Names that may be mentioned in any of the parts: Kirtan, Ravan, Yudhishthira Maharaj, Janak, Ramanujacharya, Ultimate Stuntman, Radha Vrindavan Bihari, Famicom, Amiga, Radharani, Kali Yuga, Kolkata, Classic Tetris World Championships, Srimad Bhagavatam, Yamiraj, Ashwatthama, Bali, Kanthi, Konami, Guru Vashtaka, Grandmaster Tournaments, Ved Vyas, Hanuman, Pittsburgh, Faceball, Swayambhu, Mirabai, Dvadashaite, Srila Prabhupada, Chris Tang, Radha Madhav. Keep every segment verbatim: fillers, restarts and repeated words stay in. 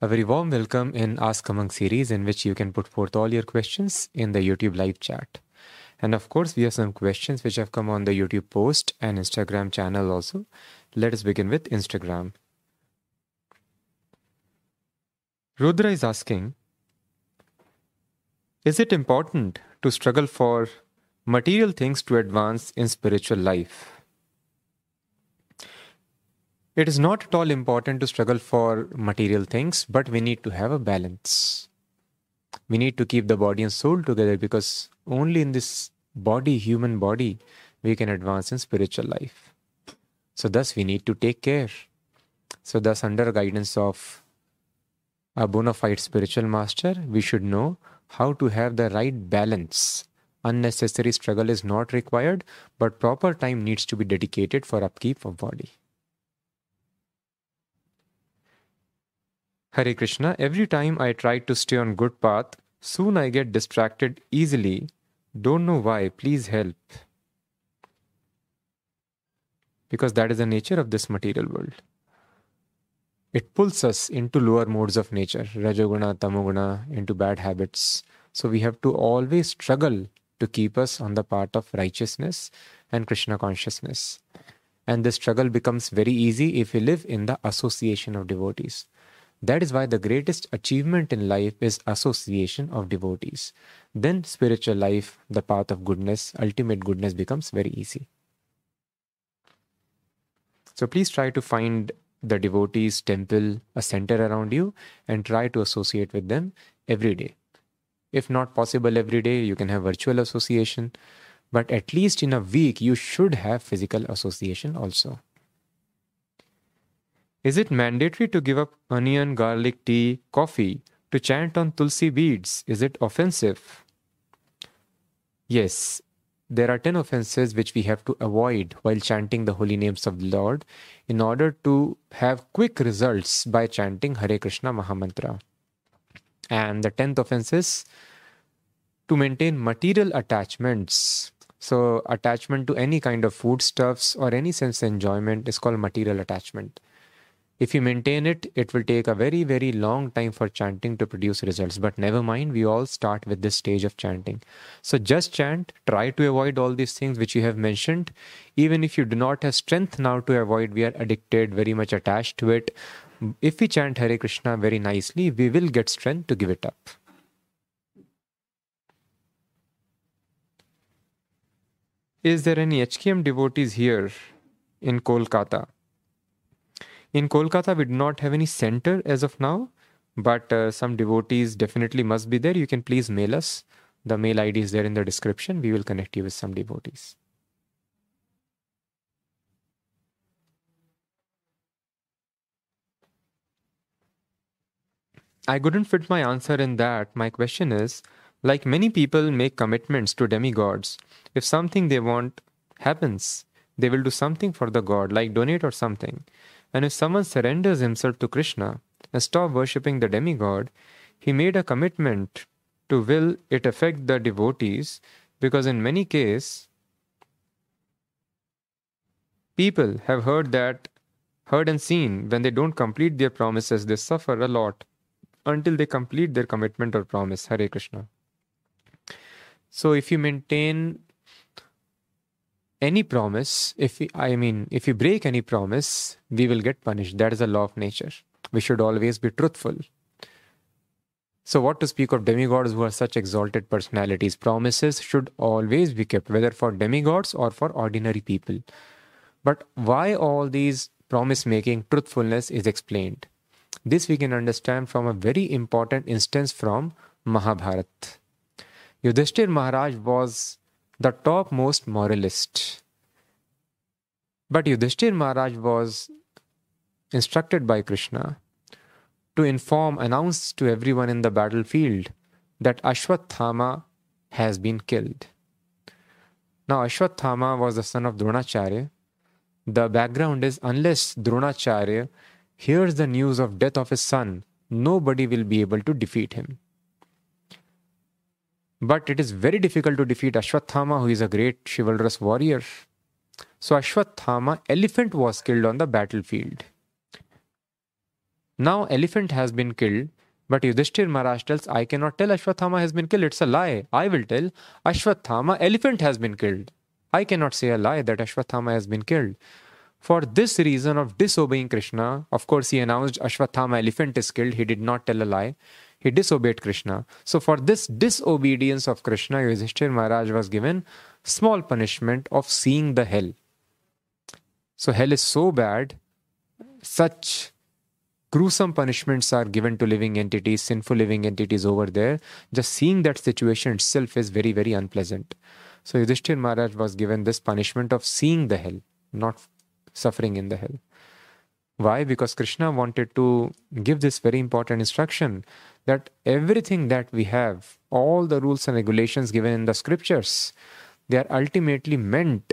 A very warm welcome in Ask Among series, in which you can put forth all your questions in the YouTube live chat. And of course, we have some questions which have come on the YouTube post and Instagram channel also. Let us begin with Instagram. Rudra is asking, is it important to struggle for material things to advance in spiritual life? It is not at all important to struggle for material things, but we need to have a balance. We need to keep the body and soul together, because only in this body, human body, we can advance in spiritual life. So thus we need to take care. So thus, under guidance of a bona fide spiritual master, we should know how to have the right balance. Unnecessary struggle is not required, but proper time needs to be dedicated for upkeep of body. Hare Krishna, every time I try to stay on good path, soon I get distracted easily. Don't know why, please help. Because that is the nature of this material world. It pulls us into lower modes of nature, rajoguna, tamoguna, into bad habits. So we have to always struggle to keep us on the path of righteousness and Krishna consciousness. And this struggle becomes very easy if we live in the association of devotees. That is why the greatest achievement in life is association of devotees. Then spiritual life, the path of goodness, ultimate goodness, becomes very easy. So please try to find the devotees, temple, a center around you, and try to associate with them every day. If not possible every day, you can have virtual association, but at least in a week, you should have physical association also. Is it mandatory to give up onion, garlic, tea, coffee to chant on tulsi beads? Is it offensive? Yes. There are ten offenses which we have to avoid while chanting the holy names of the Lord in order to have quick results by chanting Hare Krishna Mahamantra. And the tenth offense is to maintain material attachments. So attachment to any kind of foodstuffs or any sense of enjoyment is called material attachment. If you maintain it, it will take a very, very long time for chanting to produce results. But never mind, we all start with this stage of chanting. So just chant, try to avoid all these things which you have mentioned. Even if you do not have strength now to avoid, we are addicted, very much attached to it. If we chant Hare Krishna very nicely, we will get strength to give it up. Is there any H K M devotees here in Kolkata? In Kolkata, we do not have any center as of now, but uh, some devotees definitely must be there. You can please mail us. The mail I D is there in the description. We will connect you with some devotees. I couldn't fit my answer in that. My question is, like many people make commitments to demigods, if something they want happens, they will do something for the god, like donate or something. And if someone surrenders himself to Krishna and stops worshipping the demigod, he made a commitment to will it affect the devotees, because in many cases, people have heard that, heard and seen, when they don't complete their promises, they suffer a lot until they complete their commitment or promise. Hare Krishna. So if you maintain any promise, if we, I mean, if you break any promise, we will get punished. That is a law of nature. We should always be truthful. So what to speak of demigods who are such exalted personalities? Promises should always be kept, whether for demigods or for ordinary people. But why all these promise-making, truthfulness is explained? This we can understand from a very important instance from Mahabharata. Yudhishthira Maharaj was the topmost moralist. But Yudhishthira Maharaj was instructed by Krishna to inform, announce to everyone in the battlefield that Ashwatthama has been killed. Now, Ashwatthama was the son of Dronacharya. The background is, unless Dronacharya hears the news of death of his son, nobody will be able to defeat him. But it is very difficult to defeat Ashwatthama, who is a great chivalrous warrior. So Ashwatthama, elephant, was killed on the battlefield. Now elephant has been killed, but Yudhishthira Maharaj tells, I cannot tell Ashwatthama has been killed, it's a lie. I will tell Ashwatthama, elephant has been killed. I cannot say a lie that Ashwatthama has been killed. For this reason of disobeying Krishna, of course he announced Ashwatthama, elephant is killed, he did not tell a lie. He disobeyed Krishna. So for this disobedience of Krishna, Yudhishthira Maharaj was given small punishment of seeing the hell. So hell is so bad, such gruesome punishments are given to living entities, sinful living entities over there. Just seeing that situation itself is very, very unpleasant. So Yudhishthira Maharaj was given this punishment of seeing the hell, not suffering in the hell. Why? Because Krishna wanted to give this very important instruction that everything that we have, all the rules and regulations given in the scriptures, they are ultimately meant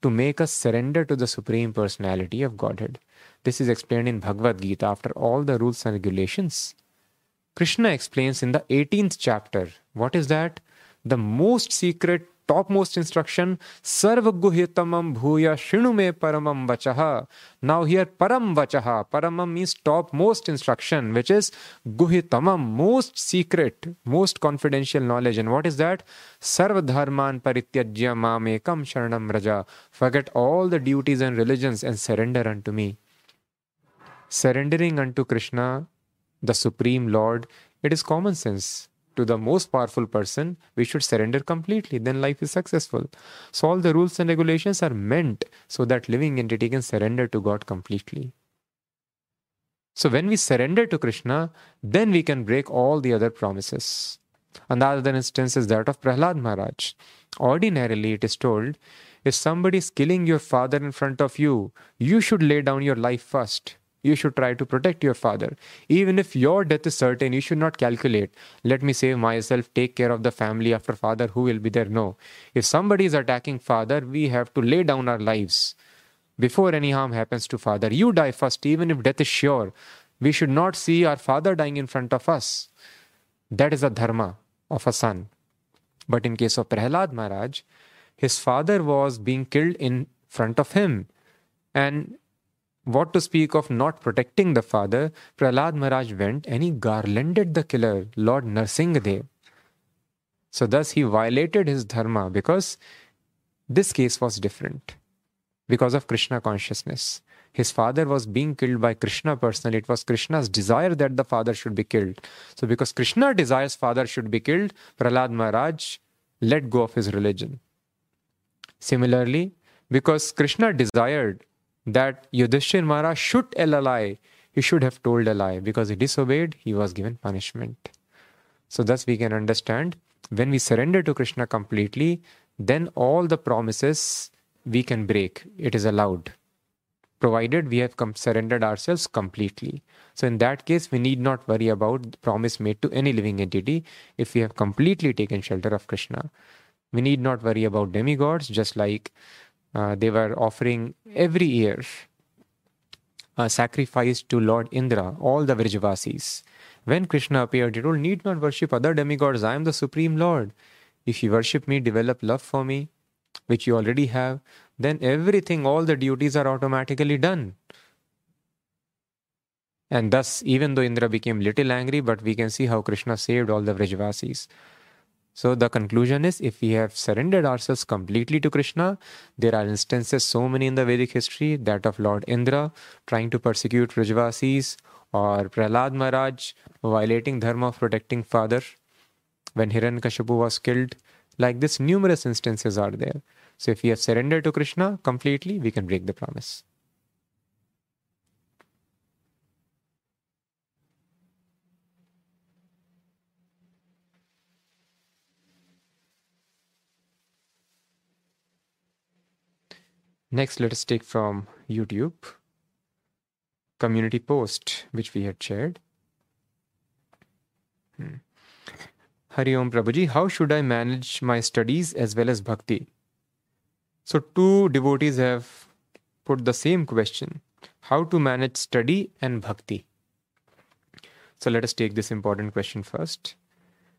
to make us surrender to the Supreme Personality of Godhead. This is explained in Bhagavad Gita after all the rules and regulations. Krishna explains in the eighteenth chapter, what is that? The most secret, topmost instruction, Sarva Guhyatamam Bhuya Shinume Paramam Vachaha. Now here Param Vachaha, Paramam means topmost instruction, which is Guhyatamam, most secret, most confidential knowledge. And what is that? Sarva Dharman Parityajya Mamekam Sharanam Raja. Forget all the duties and religions and surrender unto me. Surrendering unto Krishna, the Supreme Lord, it is common sense. To the most powerful person, we should surrender completely. Then life is successful. So all the rules and regulations are meant so that living entity can surrender to God completely. So when we surrender to Krishna, then we can break all the other promises. Another instance is that of Prahlad Maharaj. Ordinarily, it is told, if somebody is killing your father in front of you, you should lay down your life first. You should try to protect your father. Even if your death is certain, you should not calculate. Let me save myself, take care of the family after father, who will be there? No. If somebody is attacking father, we have to lay down our lives before any harm happens to father. You die first, even if death is sure. We should not see our father dying in front of us. That is the dharma of a son. But in case of Prahlad Maharaj, his father was being killed in front of him. And what to speak of not protecting the father, Prahlad Maharaj went and he garlanded the killer, Lord Narsingdev. So thus he violated his dharma, because this case was different because of Krishna consciousness. His father was being killed by Krishna personally. It was Krishna's desire that the father should be killed. So because Krishna desires father should be killed, Prahlad Maharaj let go of his religion. Similarly, because Krishna desired that Yudhishthira Maharaj should tell a lie, he should have told a lie. Because he disobeyed, he was given punishment. So thus we can understand, when we surrender to Krishna completely, then all the promises we can break. It is allowed, provided we have com- surrendered ourselves completely. So in that case, we need not worry about the promise made to any living entity if we have completely taken shelter of Krishna. We need not worry about demigods, just like Uh, they were offering every year a sacrifice to Lord Indra, all the Vrajavasis. When Krishna appeared, he told, need not worship other demigods, I am the Supreme Lord. If you worship me, develop love for me, which you already have, then everything, all the duties are automatically done. And thus, even though Indra became little angry, but we can see how Krishna saved all the Vrajavasis. So the conclusion is, if we have surrendered ourselves completely to Krishna, there are instances so many in the Vedic history, that of Lord Indra trying to persecute Vrajavasis, or Prahlad Maharaj violating dharma of protecting father when Hiranyakashipu was killed. Like this, numerous instances are there. So if we have surrendered to Krishna completely, we can break the promise. Next, let us take from YouTube community post which we had shared. Hmm. Hari Om Prabhuji, how should I manage my studies as well as bhakti? So two devotees have put the same question. How to manage study and bhakti? So let us take this important question first.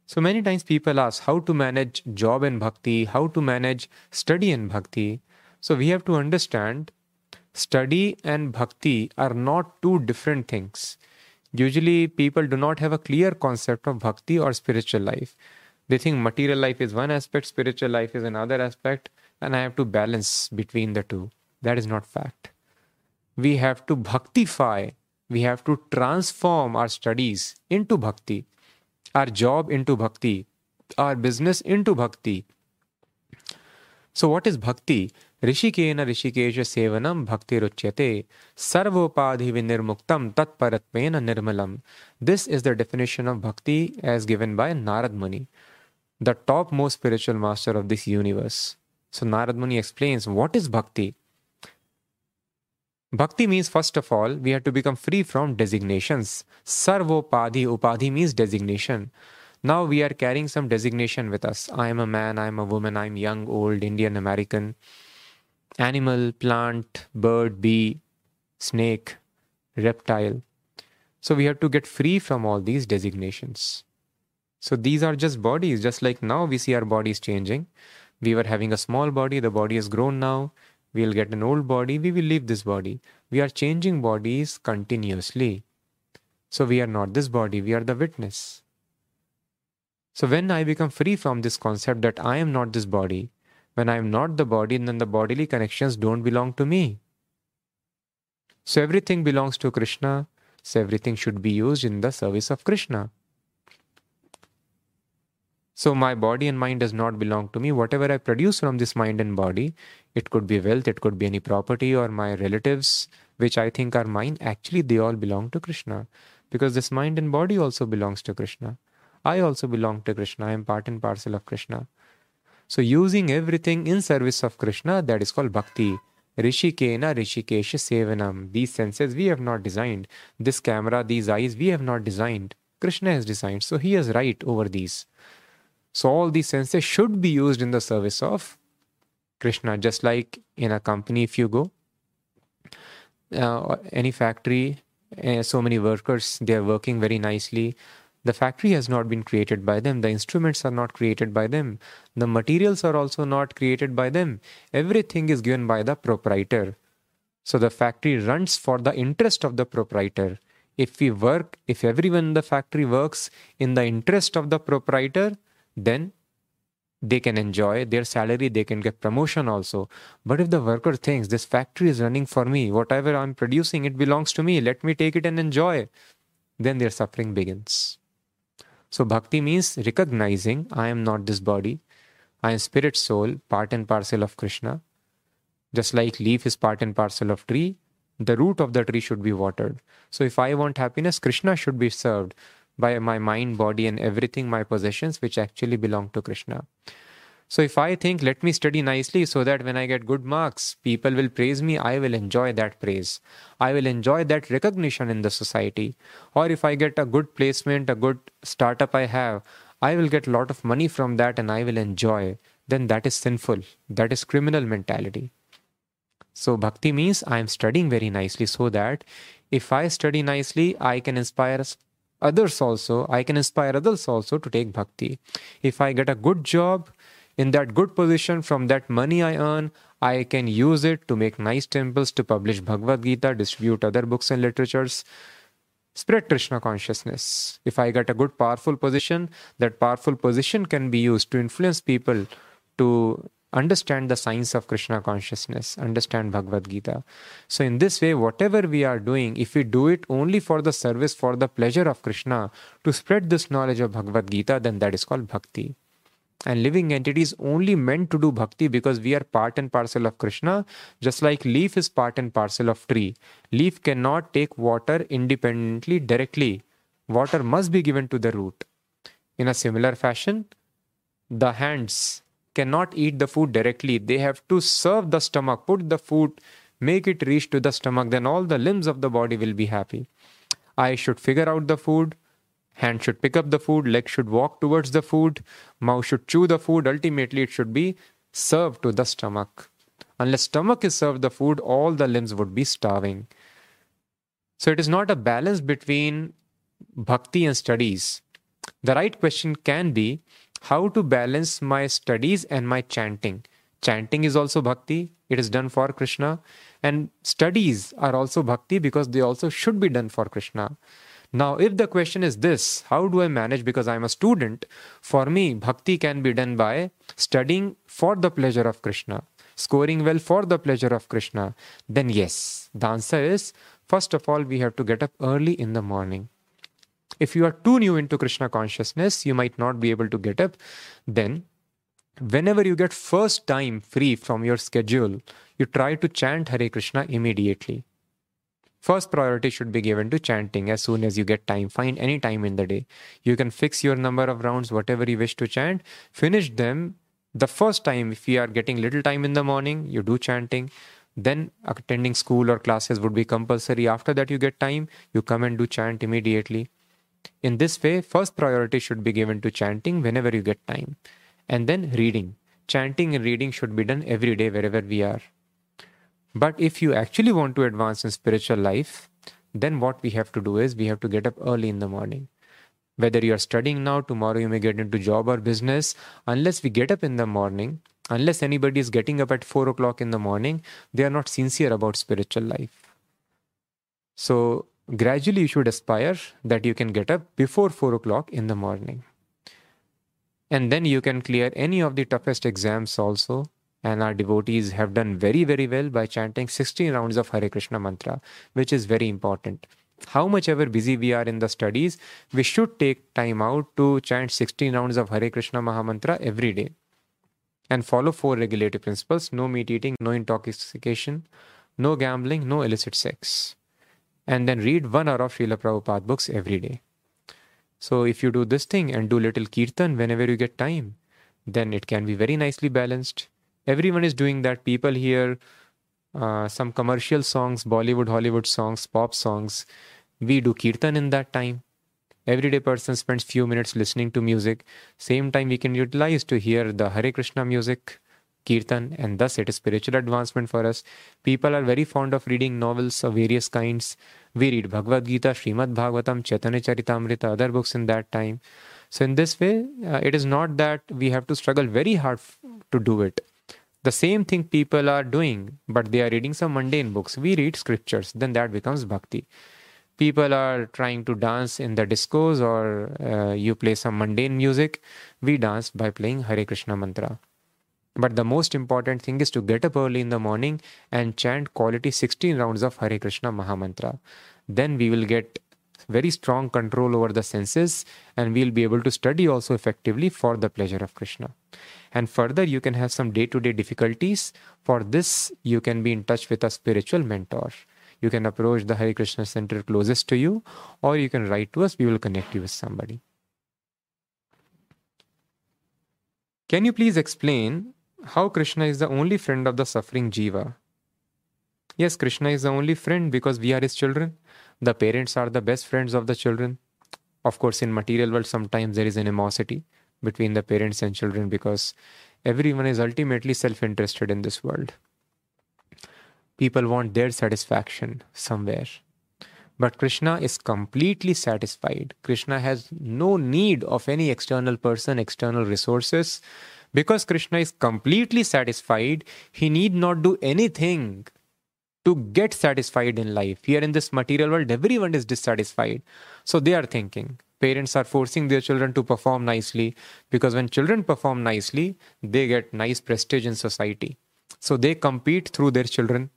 So many times people ask how to manage job and bhakti, how to manage study and bhakti. So we have to understand study and bhakti are not two different things. Usually people do not have a clear concept of bhakti or spiritual life. They think material life is one aspect, spiritual life is another aspect, and I have to balance between the two. That is not fact. We have to bhaktify. We have to transform our studies into bhakti, our job into bhakti, our business into bhakti. So what is bhakti? Rishikena Rishikesha Sevanam Bhakti Ruchyate Sarvopadhi Vinirmuktam Tat Paratmena Nirmalam. This is the definition of bhakti as given by Narad Muni, the topmost spiritual master of this universe. So Narad Muni explains what is bhakti. Bhakti means, first of all, we have to become free from designations. Sarvopadhi, upadhi means designation. Now we are carrying some designation with us. I am a man, I am a woman, I am young, old, Indian, American. Animal, plant, bird, bee, snake, reptile. So we have to get free from all these designations. So these are just bodies, just like now we see our bodies changing. We were having a small body, the body has grown now. We will get an old body, we will leave this body. We are changing bodies continuously. So we are not this body, we are the witness. So when I become free from this concept that I am not this body, when I am not the body, then the bodily connections don't belong to me. So everything belongs to Krishna, so everything should be used in the service of Krishna. So my body and mind does not belong to me. Whatever I produce from this mind and body, it could be wealth, it could be any property or my relatives, which I think are mine, actually they all belong to Krishna. Because this mind and body also belongs to Krishna. I also belong to Krishna, I am part and parcel of Krishna. So using everything in service of Krishna, that is called bhakti. Rishikena Rishikesha Sevanam. These senses we have not designed. This camera, these eyes we have not designed. Krishna has designed, so he is right over these. So all these senses should be used in the service of Krishna. Just like in a company, if you go, uh, any factory, uh, so many workers, they are working very nicely. The factory has not been created by them. The instruments are not created by them. The materials are also not created by them. Everything is given by the proprietor. So the factory runs for the interest of the proprietor. If we work, if everyone in the factory works in the interest of the proprietor, then they can enjoy their salary, they can get promotion also. But if the worker thinks, this factory is running for me, whatever I'm producing, it belongs to me, let me take it and enjoy, then their suffering begins. So bhakti means recognizing, I am not this body, I am spirit, soul, part and parcel of Krishna. Just like leaf is part and parcel of tree, the root of the tree should be watered. So if I want happiness, Krishna should be served by my mind, body and everything, my possessions, which actually belong to Krishna. So if I think, let me study nicely so that when I get good marks, people will praise me, I will enjoy that praise. I will enjoy that recognition in the society. Or if I get a good placement, a good startup I have, I will get a lot of money from that and I will enjoy. Then that is sinful. That is criminal mentality. So bhakti means I am studying very nicely so that if I study nicely, I can inspire others also, I can inspire others also to take bhakti. If I get a good job, in that good position, from that money I earn, I can use it to make nice temples, to publish Bhagavad Gita, distribute other books and literatures, spread Krishna consciousness. If I get a good powerful position, that powerful position can be used to influence people to understand the science of Krishna consciousness, understand Bhagavad Gita. So in this way, whatever we are doing, if we do it only for the service, for the pleasure of Krishna, to spread this knowledge of Bhagavad Gita, then that is called bhakti. And living entities only meant to do bhakti because we are part and parcel of Krishna, just like leaf is part and parcel of tree. Leaf cannot take water independently, directly. Water must be given to the root. In a similar fashion, the hands cannot eat the food directly. They have to serve the stomach, put the food, make it reach to the stomach. Then all the limbs of the body will be happy. I should figure out the food. Hand should pick up the food, leg should walk towards the food, mouth should chew the food. Ultimately, it should be served to the stomach. Unless stomach is served the food, all the limbs would be starving. So it is not a balance between bhakti and studies. The right question can be, how to balance my studies and my chanting? Chanting is also bhakti. It is done for Krishna. And studies are also bhakti because they also should be done for Krishna. Now, if the question is this, how do I manage because I am a student? For me, bhakti can be done by studying for the pleasure of Krishna, scoring well for the pleasure of Krishna. Then yes, the answer is, first of all, we have to get up early in the morning. If you are too new into Krishna consciousness, you might not be able to get up. Then, whenever you get first time free from your schedule, you try to chant Hare Krishna immediately. First priority should be given to chanting as soon as you get time. Find any time in the day. You can fix your number of rounds, whatever you wish to chant. Finish them the first time. If you are getting little time in the morning, you do chanting. Then attending school or classes would be compulsory. After that you get time, you come and do chant immediately. In this way, first priority should be given to chanting whenever you get time. And then reading. Chanting and reading should be done every day wherever we are. But if you actually want to advance in spiritual life, then what we have to do is we have to get up early in the morning. Whether you are studying now, tomorrow you may get into job or business. Unless we get up in the morning, unless anybody is getting up at four o'clock in the morning, they are not sincere about spiritual life. So gradually you should aspire that you can get up before four o'clock in the morning. And then you can clear any of the toughest exams also. And our devotees have done very, very well by chanting sixteen rounds of Hare Krishna mantra, which is very important. How much ever busy we are in the studies, we should take time out to chant sixteen rounds of Hare Krishna Mahamantra every day and follow four regulative principles: no meat eating, no intoxication, no gambling, no illicit sex. And then read one hour of Srila Prabhupada books every day. So if you do this thing and do little kirtan whenever you get time, then it can be very nicely balanced. Everyone is doing that. People hear uh, some commercial songs, Bollywood, Hollywood songs, pop songs. We do kirtan in that time. Everyday person spends few minutes listening to music. Same time we can utilize to hear the Hare Krishna music, kirtan, and thus it is spiritual advancement for us. People are very fond of reading novels of various kinds. We read Bhagavad Gita, Srimad Bhagavatam, Chaitanya Charitamrita, other books in that time. So in this way, uh, it is not that we have to struggle very hard f- to do it. The same thing people are doing, but they are reading some mundane books. We read scriptures, then that becomes bhakti. People are trying to dance in the discos or uh, you play some mundane music. We dance by playing Hare Krishna mantra. But the most important thing is to get up early in the morning and chant quality sixteen rounds of Hare Krishna Mahamantra. Then we will get very strong control over the senses and we will be able to study also effectively for the pleasure of Krishna. And further, you can have some day-to-day difficulties. For this, you can be in touch with a spiritual mentor. You can approach the Hare Krishna Center closest to you, or you can write to us. We will connect you with somebody. Can you please explain how Krishna is the only friend of the suffering jiva? Yes, Krishna is the only friend because we are his children. The parents are the best friends of the children. Of course, in material world, sometimes there is animosity between the parents and children because everyone is ultimately self-interested in this world. People want their satisfaction somewhere. But Krishna is completely satisfied. Krishna has no need of any external person, external resources. Because Krishna is completely satisfied, he need not do anything to get satisfied in life. Here in this material world, everyone is dissatisfied. So they are thinking, parents are forcing their children to perform nicely because when children perform nicely, they get nice prestige in society. So they compete through their children.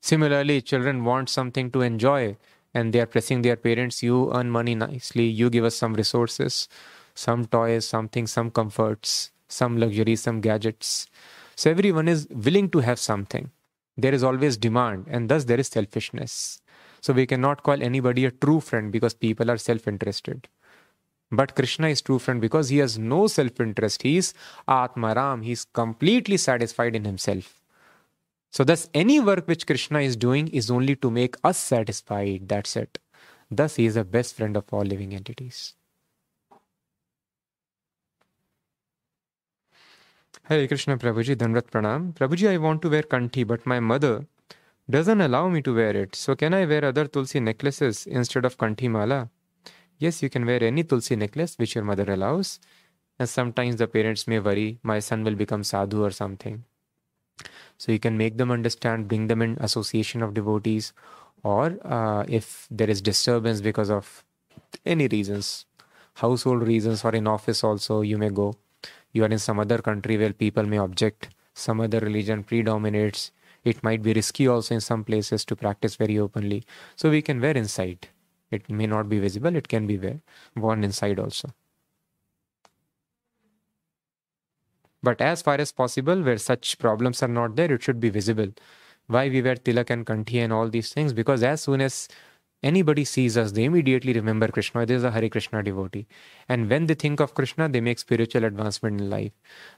Similarly, children want something to enjoy and they are pressing their parents, you earn money nicely, you give us some resources, some toys, something, some comforts, some luxuries, some gadgets. So everyone is willing to have something. There is always demand and thus there is selfishness. So we cannot call anybody a true friend because people are self-interested. But Krishna is true friend because he has no self-interest. He is Atmaram. He is completely satisfied in himself. So thus any work which Krishna is doing is only to make us satisfied. That's it. Thus, he is the best friend of all living entities. Hare Krishna Prabhuji, Dhanvrat Pranam. Prabhuji, I want to wear kanthi, but my mother doesn't allow me to wear it. So can I wear other tulsi necklaces instead of kanthi mala? Yes, you can wear any tulsi necklace which your mother allows. And sometimes the parents may worry, my son will become sadhu or something. So you can make them understand, bring them in association of devotees, or uh, if there is disturbance because of any reasons, household reasons, or in office also you may go. You are in some other country where people may object, some other religion predominates. It might be risky also in some places to practice very openly. So we can wear inside. It may not be visible, it can be wear, worn inside also. But as far as possible, where such problems are not there, it should be visible. Why we wear tilak and kanthi and all these things? Because as soon as anybody sees us, they immediately remember Krishna. This is a Hare Krishna devotee. And when they think of Krishna, they make spiritual advancement in life.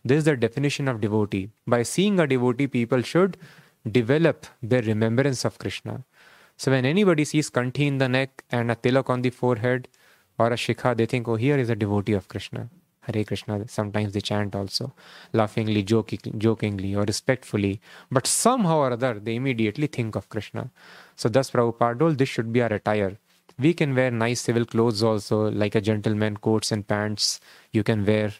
This is the definition of devotee. By seeing a devotee, people should develop their remembrance of Krishna. So when anybody sees kanthi in the neck and a tilak on the forehead or a shikha, they think, oh, here is a devotee of Krishna. Hare Krishna, sometimes they chant also, laughingly, jokingly, or respectfully. But somehow or other, they immediately think of Krishna. So thus, Prabhupada told, this should be our attire. We can wear nice civil clothes also, like a gentleman, coats and pants you can wear.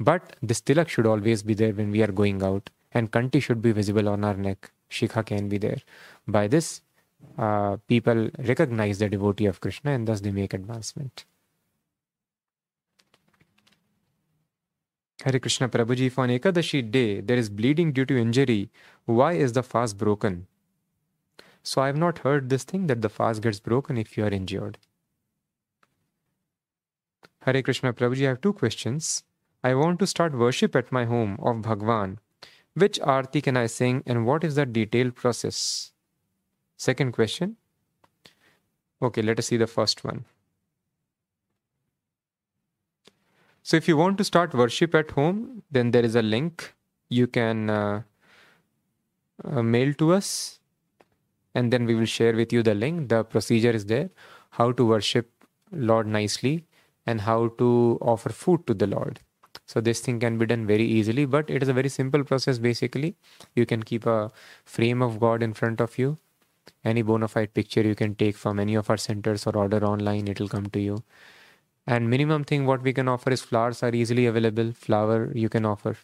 But this tilak should always be there when we are going out. And kanthi should be visible on our neck. Shikha can be there. By this, uh, people recognize the devotee of Krishna and thus they make advancement. Hare Krishna Prabhuji, if on Ekadashi day there is bleeding due to injury, why is the fast broken? So I have not heard this thing that the fast gets broken if you are injured. Hare Krishna Prabhuji, I have two questions. I want to start worship at my home of Bhagwan. Which aarti can I sing and what is the detailed process? Second question. Okay, let us see the first one. So if you want to start worship at home, then there is a link. You can uh, uh, mail to us and then we will share with you the link. The procedure is there, how to worship Lord nicely and how to offer food to the Lord. So this thing can be done very easily, but it is a very simple process basically. You can keep a frame of God in front of you. Any bona fide picture you can take from any of our centers or order online, it will come to you. And minimum thing what we can offer is flowers are easily available. Flower you can offer.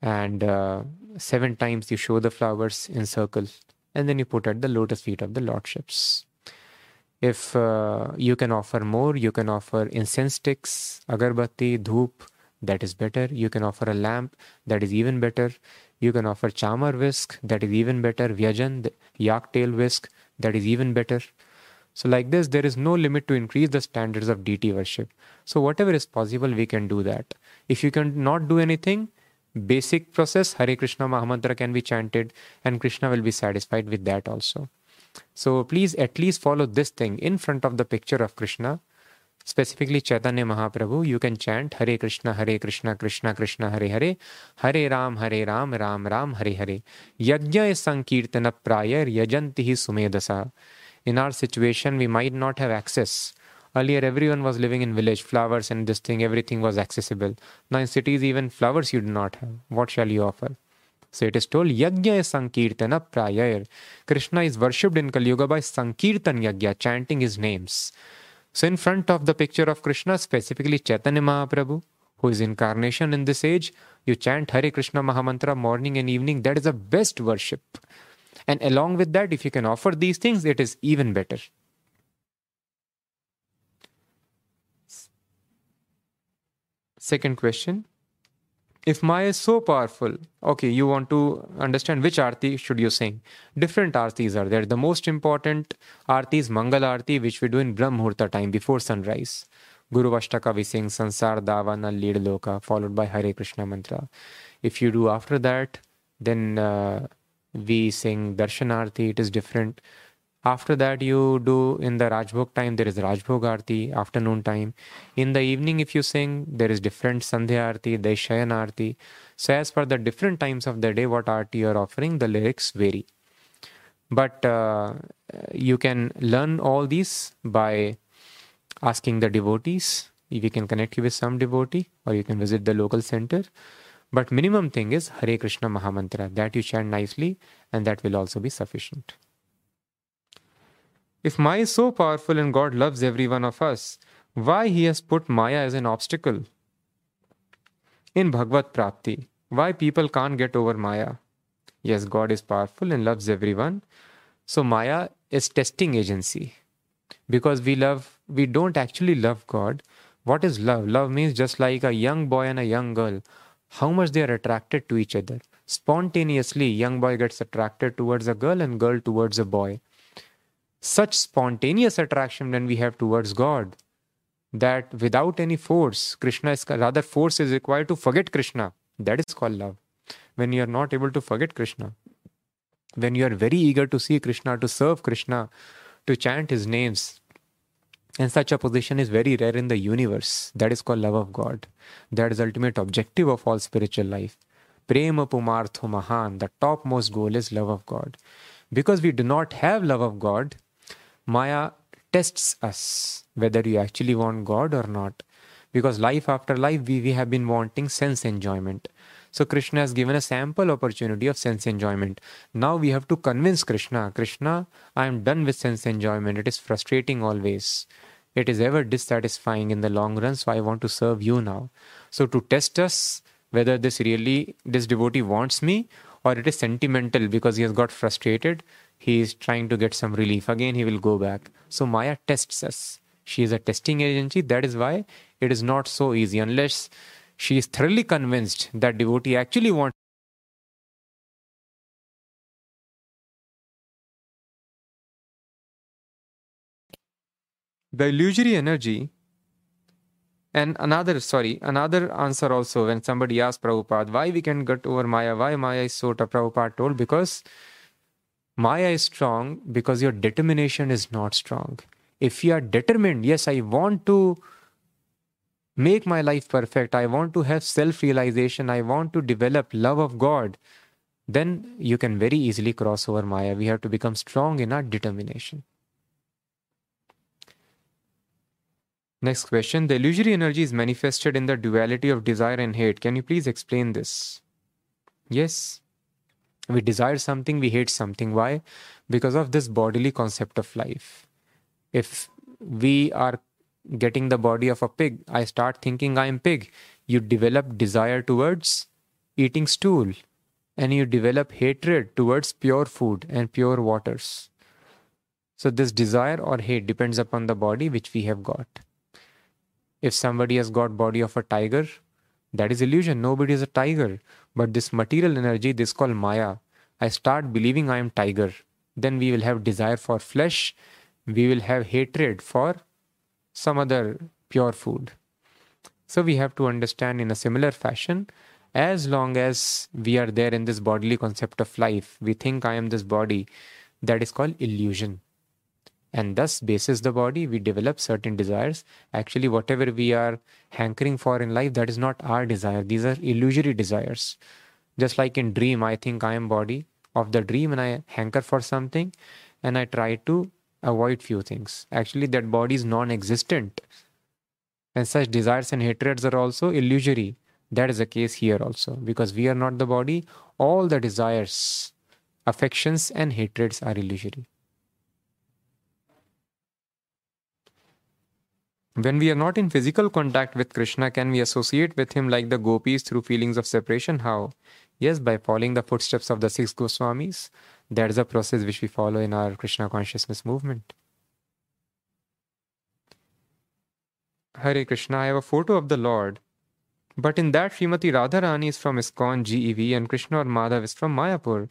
And uh, seven times you show the flowers in circle. And then you put at the lotus feet of the Lordships. If uh, you can offer more, you can offer incense sticks, agarbatti, dhoop. That is better. You can offer a lamp. That is even better. You can offer chamar whisk. That is even better. Vyajan, yak tail whisk. That is even better. So like this, there is no limit to increase the standards of deity worship. So whatever is possible, we can do that. If you can not do anything, basic process, Hare Krishna Mahamantra can be chanted and Krishna will be satisfied with that also. So please at least follow this thing in front of the picture of Krishna. Specifically Chaitanya Mahaprabhu, you can chant Hare Krishna, Hare Krishna, Krishna Krishna, Hare Hare, Hare Ram, Hare Ram, Ram Ram, Hare Hare. Yajnaya Sankirtana Prayar Yajantihi Sumedasa. In our situation, we might not have access. Earlier, everyone was living in village, flowers and this thing, everything was accessible. Now in cities, even flowers you do not have. What shall you offer? So it is told, Yajna Sankirtana Prayayar. Krishna is worshipped in Kali Yuga by Sankirtan Yajna, chanting his names. So in front of the picture of Krishna, specifically Chaitanya Mahaprabhu, who is incarnation in this age, you chant Hare Krishna Mahamantra morning and evening. That is the best worship. And along with that, if you can offer these things, it is even better. Second question. If Maya is so powerful, okay, you want to understand which aarti should you sing. Different aartis are there. The most important aarti is Mangal aarti, which we do in Brahmahurta time, before sunrise. Guru Vashtaka we sing Sansar Davana Lead Loka, followed by Hare Krishna Mantra. If you do after that, then... Uh, we sing Darshan Aarti, it is different. After that, you do in the Rajbhog time, there is Rajbhog Aarti, afternoon time. In the evening, if you sing, there is different Sandhya Aarti, Daishayan Aarti. So as per the different times of the day, what Aarti you are offering, the lyrics vary. But uh, you can learn all these by asking the devotees. We can connect you with some devotee, or you can visit the local center. But minimum thing is Hare Krishna Mahamantra. That you chant nicely, and that will also be sufficient. If Maya is so powerful and God loves every one of us, why He has put Maya as an obstacle in Bhagavad Prapti? Why people can't get over Maya? Yes, God is powerful and loves everyone. So Maya is testing agency. Because we love, we don't actually love God. What is love? Love means just like a young boy and a young girl, how much they are attracted to each other. Spontaneously, young boy gets attracted towards a girl and girl towards a boy. Such spontaneous attraction when we have towards God, that without any force, Krishna is, rather force is required to forget Krishna. That is called love. When you are not able to forget Krishna, when you are very eager to see Krishna, to serve Krishna, to chant His names, and such a position is very rare in the universe. That is called love of God. That is ultimate objective of all spiritual life. Prema Pumartho Mahan, the topmost goal is love of God. Because we do not have love of God, Maya tests us whether you actually want God or not. Because life after life, we, we have been wanting sense enjoyment. So Krishna has given a sample opportunity of sense enjoyment. Now we have to convince Krishna, Krishna, I am done with sense enjoyment. It is frustrating always. It is ever dissatisfying in the long run, so I want to serve you now. So to test us whether this really, this devotee wants me, or it is sentimental because he has got frustrated, he is trying to get some relief. Again, he will go back. So Maya tests us. She is a testing agency. That is why it is not so easy unless she is thoroughly convinced that devotee actually wants the illusory energy. And another, sorry, another answer also when somebody asked Prabhupada, why we can get over Maya, why Maya is so tough, Prabhupada told, because Maya is strong because your determination is not strong. If you are determined, yes, I want to make my life perfect, I want to have self-realization, I want to develop love of God, then you can very easily cross over Maya. We have to become strong in our determination. Next question. The illusory energy is manifested in the duality of desire and hate. Can you please explain this? Yes. We desire something, we hate something. Why? Because of this bodily concept of life. If we are getting the body of a pig, I start thinking I am pig. You develop desire towards eating stool, and you develop hatred towards pure food and pure waters. So this desire or hate depends upon the body which we have got. If somebody has got body of a tiger, that is illusion. Nobody is a tiger. But this material energy, this called Maya, I start believing I am tiger. Then we will have desire for flesh. We will have hatred for some other pure food. So we have to understand in a similar fashion, as long as we are there in this bodily concept of life, we think I am this body, that is called illusion. And thus, basis the body, we develop certain desires. Actually, whatever we are hankering for in life, that is not our desire. These are illusory desires. Just like in dream, I think I am body of the dream and I hanker for something and I try to avoid few things. Actually, that body is non-existent. And such desires and hatreds are also illusory. That is the case here also. Because we are not the body, all the desires, affections and hatreds are illusory. When we are not in physical contact with Krishna, can we associate with Him like the gopis through feelings of separation? How? Yes, by following the footsteps of the six Goswamis. That is a process which we follow in our Krishna consciousness movement. Hare Krishna, I have a photo of the Lord. But in that, Srimati Radharani is from ISKCON, G E V, and Krishna or Madhav is from Mayapur.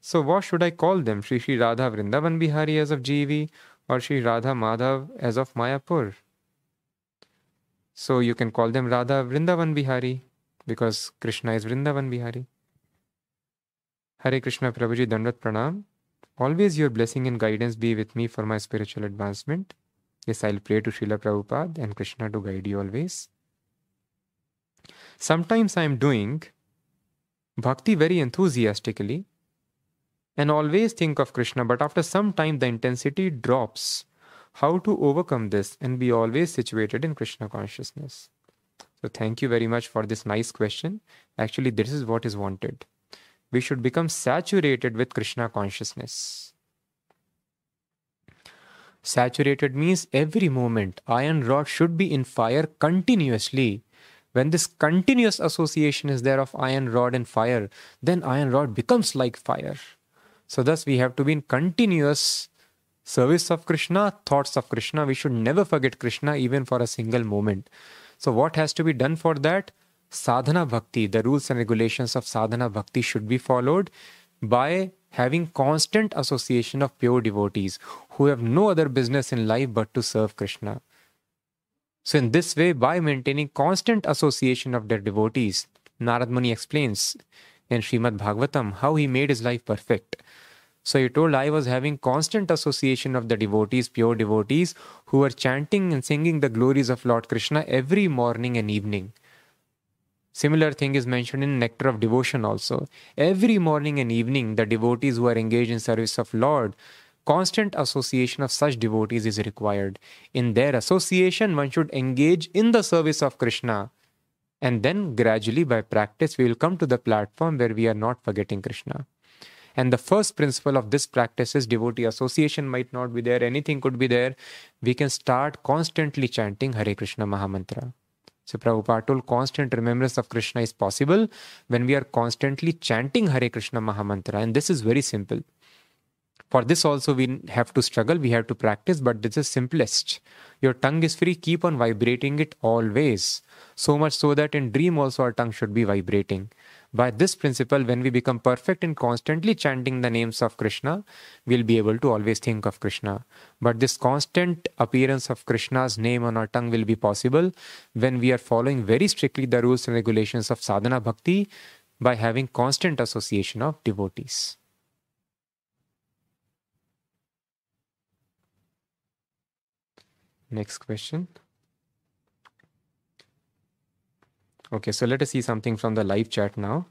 So what should I call them? Shri Shri Radha Vrindavan Bihari as of G E V or Shri Radha Madhav as of Mayapur? So you can call them Radha Vrindavan Bihari because Krishna is Vrindavan Bihari. Hare Krishna Prabhuji Dandat Pranam. Always your blessing and guidance be with me for my spiritual advancement. Yes, I'll pray to Srila Prabhupada and Krishna to guide you always. Sometimes I'm doing bhakti very enthusiastically and always think of Krishna, but after some time the intensity drops. How to overcome this and be always situated in Krishna consciousness? So thank you very much for this nice question. Actually, this is what is wanted. We should become saturated with Krishna consciousness. Saturated means every moment. Iron rod should be in fire continuously. When this continuous association is there of iron rod and fire, then iron rod becomes like fire. So thus we have to be in continuous service of Krishna, thoughts of Krishna. We should never forget Krishna even for a single moment. So what has to be done for that? Sadhana bhakti, the rules and regulations of sadhana bhakti should be followed by having constant association of pure devotees who have no other business in life but to serve Krishna. So in this way, by maintaining constant association of their devotees, Narad Muni explains in Srimad Bhagavatam how he made his life perfect. So he told, I was having constant association of the devotees, pure devotees, who were chanting and singing the glories of Lord Krishna every morning and evening. Similar thing is mentioned in Nectar of Devotion also. Every morning and evening, the devotees who are engaged in service of Lord, constant association of such devotees is required. In their association, one should engage in the service of Krishna. And then gradually by practice, we will come to the platform where we are not forgetting Krishna. And the first principle of this practice is devotee association might not be there, anything could be there. We can start constantly chanting Hare Krishna Mahamantra. So Prabhupada told, constant remembrance of Krishna is possible when we are constantly chanting Hare Krishna Mahamantra. And this is very simple. For this also we have to struggle, we have to practice, but this is simplest. Your tongue is free, keep on vibrating it always. So much so that in dream also our tongue should be vibrating. By this principle, when we become perfect in constantly chanting the names of Krishna, we'll be able to always think of Krishna. But this constant appearance of Krishna's name on our tongue will be possible when we are following very strictly the rules and regulations of sadhana bhakti by having constant association of devotees. Next question. Okay, so let us see something from the live chat now.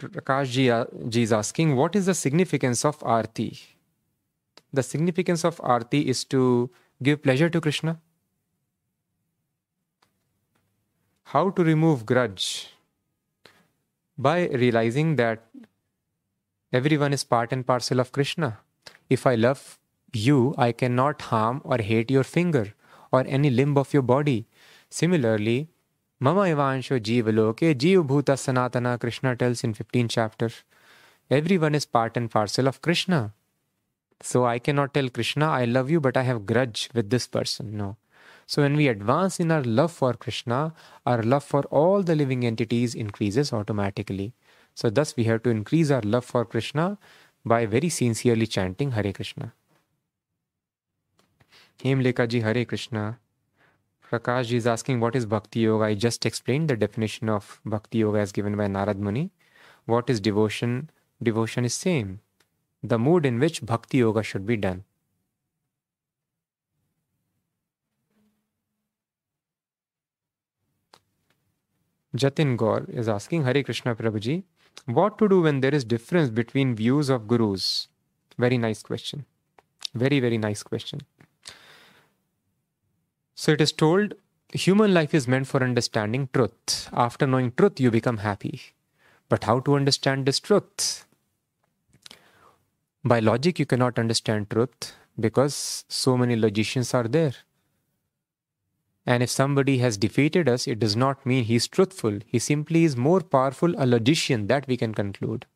Prakash ji, uh, ji is asking, what is the significance of Aarti? The significance of Aarti is to give pleasure to Krishna. How to remove grudge? By realizing that everyone is part and parcel of Krishna. If I love you, I cannot harm or hate your finger or any limb of your body. Similarly, Mama Evansho Jeevaloke Jeev Bhuta Sanatana, Krishna tells in fifteenth chapter. Everyone is part and parcel of Krishna. So I cannot tell Krishna, I love you, but I have grudge with this person. No. So when we advance in our love for Krishna, our love for all the living entities increases automatically. So thus we have to increase our love for Krishna by very sincerely chanting Hare Krishna. Hemleka ji, Hare Krishna. Prakash ji is asking, what is Bhakti Yoga? I just explained the definition of Bhakti Yoga as given by Narad Muni. What is devotion? Devotion is same. The mood in which Bhakti Yoga should be done. Jatin Gaur is asking, Hare Krishna Prabhuji, what to do when there is difference between views of gurus? Very nice question. Very, very nice question. So it is told, human life is meant for understanding truth. After knowing truth, you become happy. But how to understand this truth? By logic, you cannot understand truth because so many logicians are there. And if somebody has defeated us, it does not mean he is truthful. He simply is more powerful a logician, that we can conclude.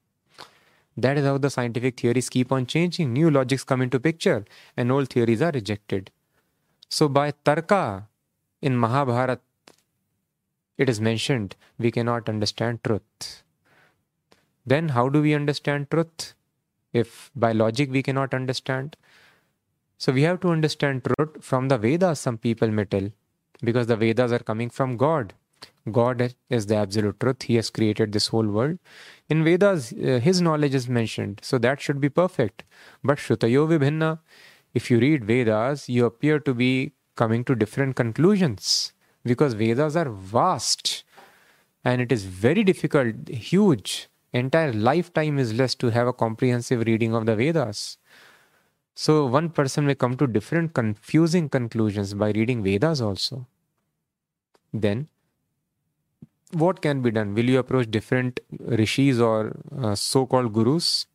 That is how the scientific theories keep on changing. New logics come into picture and old theories are rejected. So by Tarka in Mahabharata, it is mentioned, we cannot understand truth. Then how do we understand truth? If by logic we cannot understand. So we have to understand truth from the Vedas, some people may tell. Because the Vedas are coming from God. God is the absolute truth. He has created this whole world. In Vedas, uh, his knowledge is mentioned. So that should be perfect. But Shrutayo Vibhinna. If you read Vedas, you appear to be coming to different conclusions because Vedas are vast. and it is very difficult, huge, entire lifetime is less to have a comprehensive reading of the Vedas. So one person may come to different confusing conclusions by reading Vedas also. Then what can be done? Will you approach different rishis or uh, so-called gurus?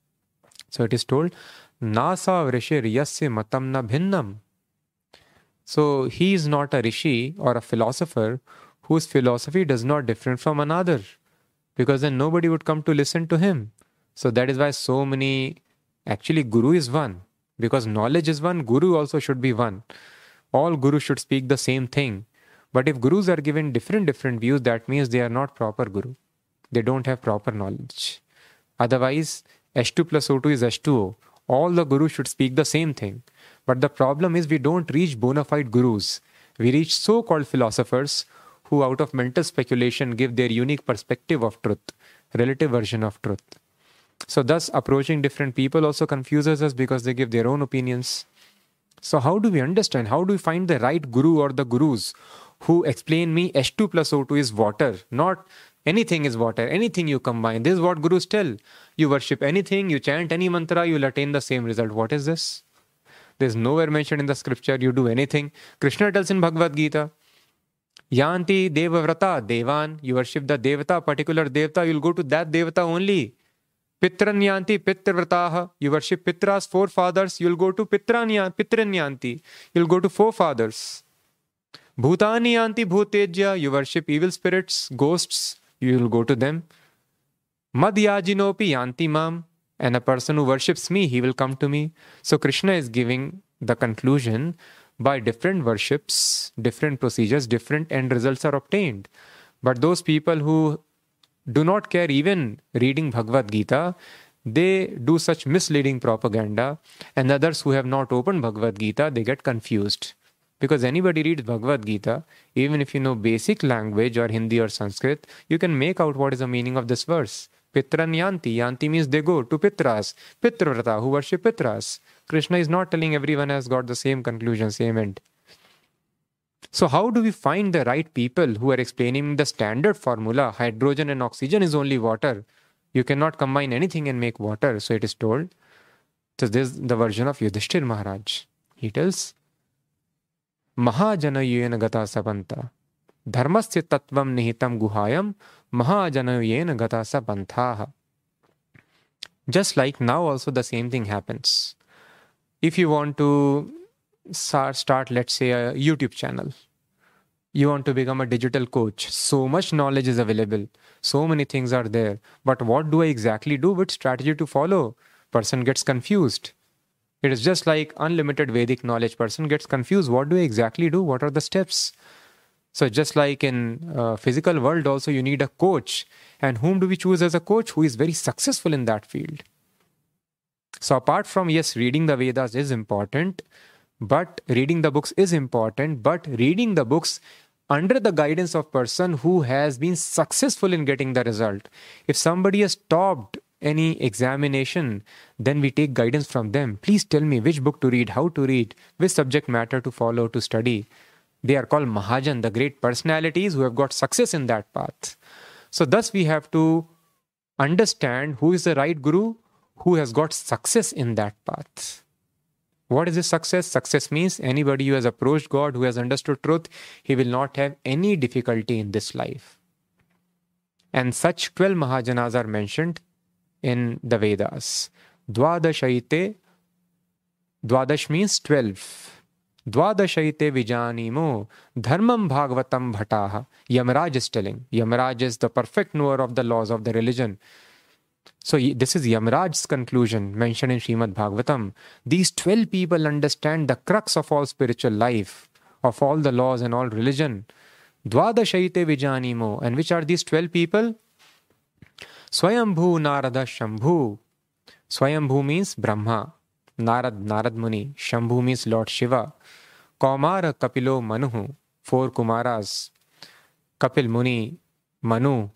So it is told, Nasa vrishir yasya matam na bhinnam. So he is not a rishi or a philosopher whose philosophy does not differ from another, because then nobody would come to listen to him. So that is why so many, actually guru is one, because knowledge is one, guru also should be one. All gurus should speak the same thing. But if gurus are given different, different views, that means they are not proper guru. They don't have proper knowledge. Otherwise, H two plus O two is H two O. All the gurus should speak the same thing. But the problem is we don't reach bona fide gurus. We reach so-called philosophers who out of mental speculation give their unique perspective of truth, relative version of truth. So thus approaching different people also confuses us because they give their own opinions. So how do we understand? How do we find the right guru or the gurus who explain me H two plus O two is water, not anything is water, anything you combine. This is what gurus tell. You worship anything, you chant any mantra, you will attain the same result. What is this? There is nowhere mentioned in the scripture, you do anything. Krishna tells in Bhagavad Gita, Yanti devavrata devan, you worship the devata, particular devata, you will go to that devata only. Pitranyanti pitravrataha, you worship pitras, forefathers, you will go to pitranyanti, pitranyanti, you will go to forefathers. Bhutaniyanti bhutejya, you worship evil spirits, ghosts, you will go to them. Madhyajinopi yanti mam, and a person who worships me, he will come to me. So Krishna is giving the conclusion by different worships, different procedures, different end results are obtained. But those people who do not care even reading Bhagavad Gita, they do such misleading propaganda, and others who have not opened Bhagavad Gita, they get confused. Because anybody reads Bhagavad Gita, even if you know basic language or Hindi or Sanskrit, you can make out what is the meaning of this verse. Pitran yanti, yanti means they go to pitras, pitravrata, who worship pitras. Krishna is not telling everyone has got the same conclusion, same end. So how do we find the right people who are explaining the standard formula? Hydrogen and oxygen is only water. You cannot combine anything and make water. So it is told. So this is the version of Yudhishthira Maharaj. He tells, Mahajana yena gata sapanta dharmasya tattvam nihitam guhayam mahajana yena gata sapanthaha. Just like now also the same thing happens. If you want to start, let's say, a YouTube channel. You want to become a digital coach. So much knowledge is available. So many things are there. But what do I exactly do? Which strategy to follow? Person gets confused. It is just like unlimited Vedic knowledge. Person gets confused. What do I exactly do? What are the steps? So just like in uh, physical world also, you need a coach. And whom do we choose as a coach? Who is very successful in that field. So apart from, yes, reading the Vedas is important. But reading the books is important, but reading the books under the guidance of person who has been successful in getting the result. If somebody has topped any examination, then we take guidance from them. Please tell me which book to read, how to read, which subject matter to follow, to study. They are called Mahajan, the great personalities who have got success in that path. So thus we have to understand who is the right guru, who has got success in that path. What is this success? Success means anybody who has approached God, who has understood truth, he will not have any difficulty in this life. And such twelve Mahajanas are mentioned in the Vedas. Dvadashaite, Dvadash means twelve. Dvadashaite vijanimo dharmam bhagavatam bhataha. Yamiraj is telling. Yamiraj is the perfect knower of the laws of the religion. So this is Yamiraj's conclusion mentioned in Srimad Bhagavatam. These twelve people understand the crux of all spiritual life, of all the laws and all religion. Dvadashaite vijanimo. And which are these twelve people? Swayambhu Narada Shambhu. Swayambhu means Brahma. Narad, Narad Muni. Shambhu means Lord Shiva. Kaumara Kapilo Manuhu. Four Kumaras. Kapil Muni. Manu.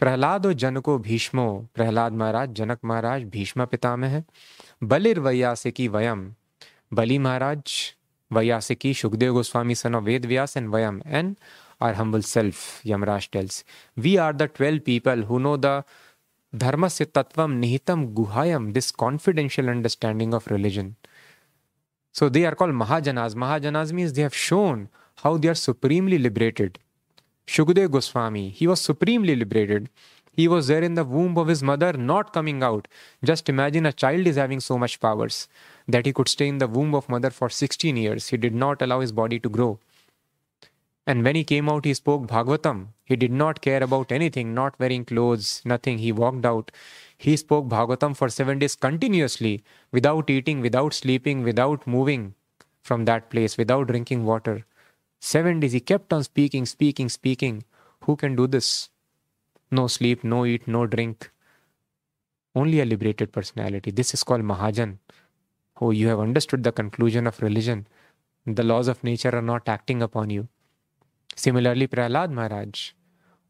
Prahlado Janako Bhishmo, Prahlad Maharaj, Janak Maharaj, Bhishma Pitamah, Balir Vayasiki Vayam, Bali Maharaj, Vayasiki, Shukadeva Goswami, son of Ved Vyas, and Vayam, and our humble self, Yamiraj tells. We are the twelve people who know the dharmasya tattvam nihitam guhayam, this confidential understanding of religion. So they are called Mahajanas. Mahajanas means they have shown how they are supremely liberated. Shukadeva Goswami, he was supremely liberated. He was there in the womb of his mother, not coming out. Just imagine a child is having so much powers that he could stay in the womb of mother for sixteen years. He did not allow his body to grow. And when he came out, he spoke Bhagavatam. He did not care about anything, not wearing clothes, nothing. He walked out. He spoke Bhagavatam for seven days continuously, without eating, without sleeping, without moving from that place, without drinking water. Seven days he kept on speaking, speaking, speaking. Who can do this? No sleep, no eat, no drink. Only a liberated personality. This is called Mahajan. Oh, you have understood the conclusion of religion. The laws of nature are not acting upon you. Similarly, Prahlad Maharaj,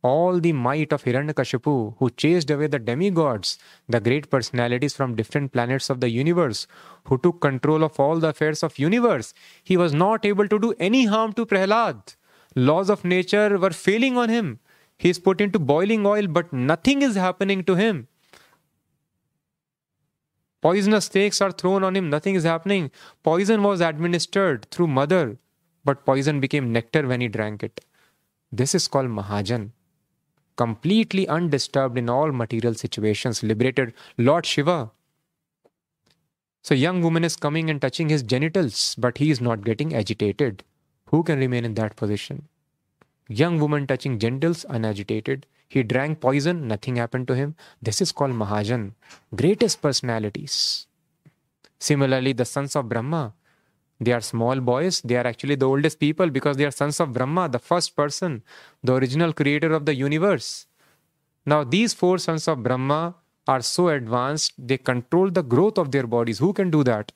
all the might of Hiranyakashipu, who chased away the demigods, the great personalities from different planets of the universe, who took control of all the affairs of universe, he was not able to do any harm to Prahlad. Laws of nature were failing on him. He is put into boiling oil, but nothing is happening to him. Poisonous stakes are thrown on him, nothing is happening. Poison was administered through mother, but poison became nectar when he drank it. This is called Mahajan. Completely undisturbed in all material situations, liberated Lord Shiva. So young woman is coming and touching his genitals, but he is not getting agitated. Who can remain in that position? Young woman touching genitals, unagitated. He drank poison, nothing happened to him. This is called Mahajan. Greatest personalities. Similarly, the sons of Brahma. They are small boys. They are actually the oldest people because they are sons of Brahma, the first person, the original creator of the universe. Now, these four sons of Brahma are so advanced, they control the growth of their bodies. Who can do that?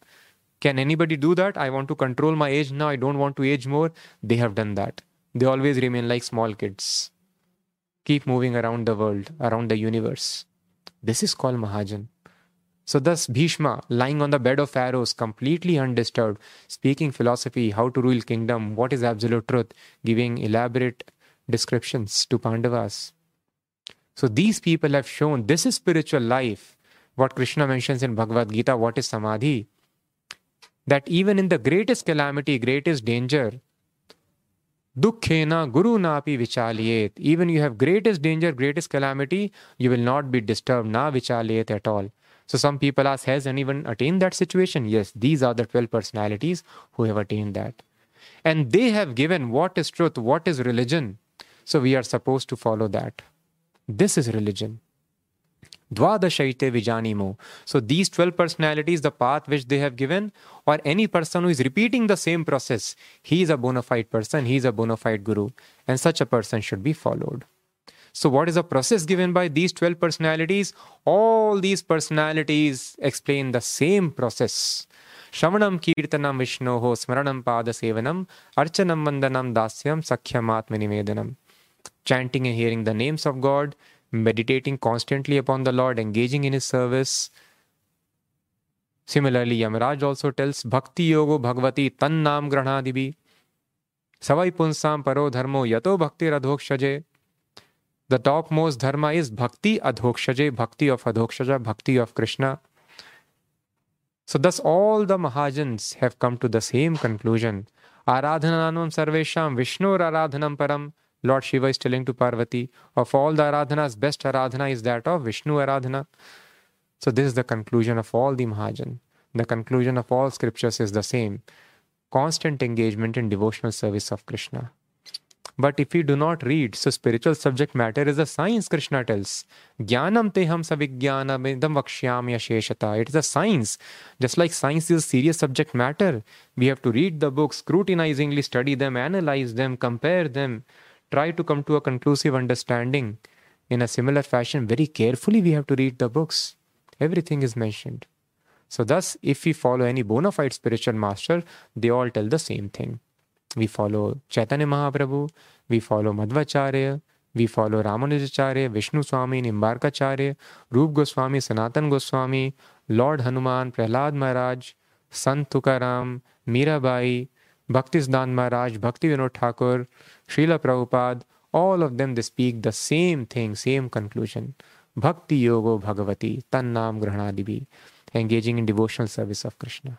Can anybody do that? I want to control my age now. I don't want to age more. They have done that. They always remain like small kids. Keep moving around the world, around the universe. This is called Mahajan. So thus Bhishma, lying on the bed of arrows, completely undisturbed, speaking philosophy, how to rule kingdom, what is absolute truth, giving elaborate descriptions to Pandavas. So these people have shown this is spiritual life, what Krishna mentions in Bhagavad Gita, what is Samadhi, that even in the greatest calamity, greatest danger, Dukkhena Guru Napi Vichalayet, even you have greatest danger, greatest calamity, you will not be disturbed, na Vichalayet at all. So some people ask, has anyone attained that situation? Yes, these are the twelve personalities who have attained that. And they have given what is truth, what is religion. So we are supposed to follow that. This is religion. Dvadashaite vijanimo. So these twelve personalities, the path which they have given, or any person who is repeating the same process, he is a bona fide person, he is a bona fide guru. And such a person should be followed. So what is the process given by these twelve personalities? All these personalities explain the same process. Shravanam Kirtanam Vishnoho Smaranam Padasevanam Archanam Vandanam Dasyam Sakhyam Atmanivedanam. Chanting and hearing the names of God, meditating constantly upon the Lord, engaging in His service. Similarly, Yamiraj also tells, Bhakti Yogo Bhagavati Tannam Granadibi Savai Punsam Paro Dharmo Yato Bhakti Radhokshaje. The topmost dharma is bhakti adhokshaje, bhakti of adhokshaja, bhakti of Krishna. So thus all the Mahajans have come to the same conclusion. Aradhananam sarvesham Vishnur aradhanam param. Lord Shiva is telling to Parvati, of all the aradhanas, best aradhana is that of Vishnu aradhana. So this is the conclusion of all the Mahajan. The conclusion of all scriptures is the same. Constant engagement in devotional service of Krishna. But if we do not read, so spiritual subject matter is a science, Krishna tells. Jnanam teham savijnanam idam vakshyamya sheshata. It is a science. Just like science is a serious subject matter, we have to read the books, scrutinizingly study them, analyze them, compare them, try to come to a conclusive understanding. In a similar fashion, very carefully we have to read the books. Everything is mentioned. So thus, if we follow any bona fide spiritual master, they all tell the same thing. We follow Chaitanya Mahaprabhu, we follow Madhvacharya, we follow Ramanujacharya, Vishnu Swami, Nimbarkacharya, Rup Goswami, Sanatan Goswami, Lord Hanuman, Prahlad Maharaj, Sant Tukaram, Mirabai, Bhaktisdan Maharaj, Bhakti Vinod Thakur, Srila Prabhupada, all of them, they speak the same thing, same conclusion. Bhakti Yogo Bhagavati, Tannam Grahanadibi, engaging in devotional service of Krishna.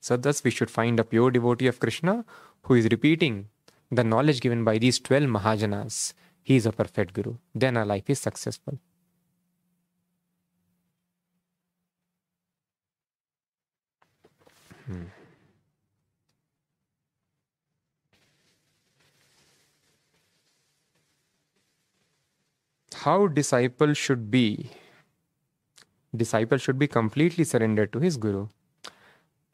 So thus we should find a pure devotee of Krishna who is repeating the knowledge given by these twelve Mahajanas. He is a perfect Guru. Then our life is successful. Hmm. How disciple should be? Disciple should be completely surrendered to his Guru.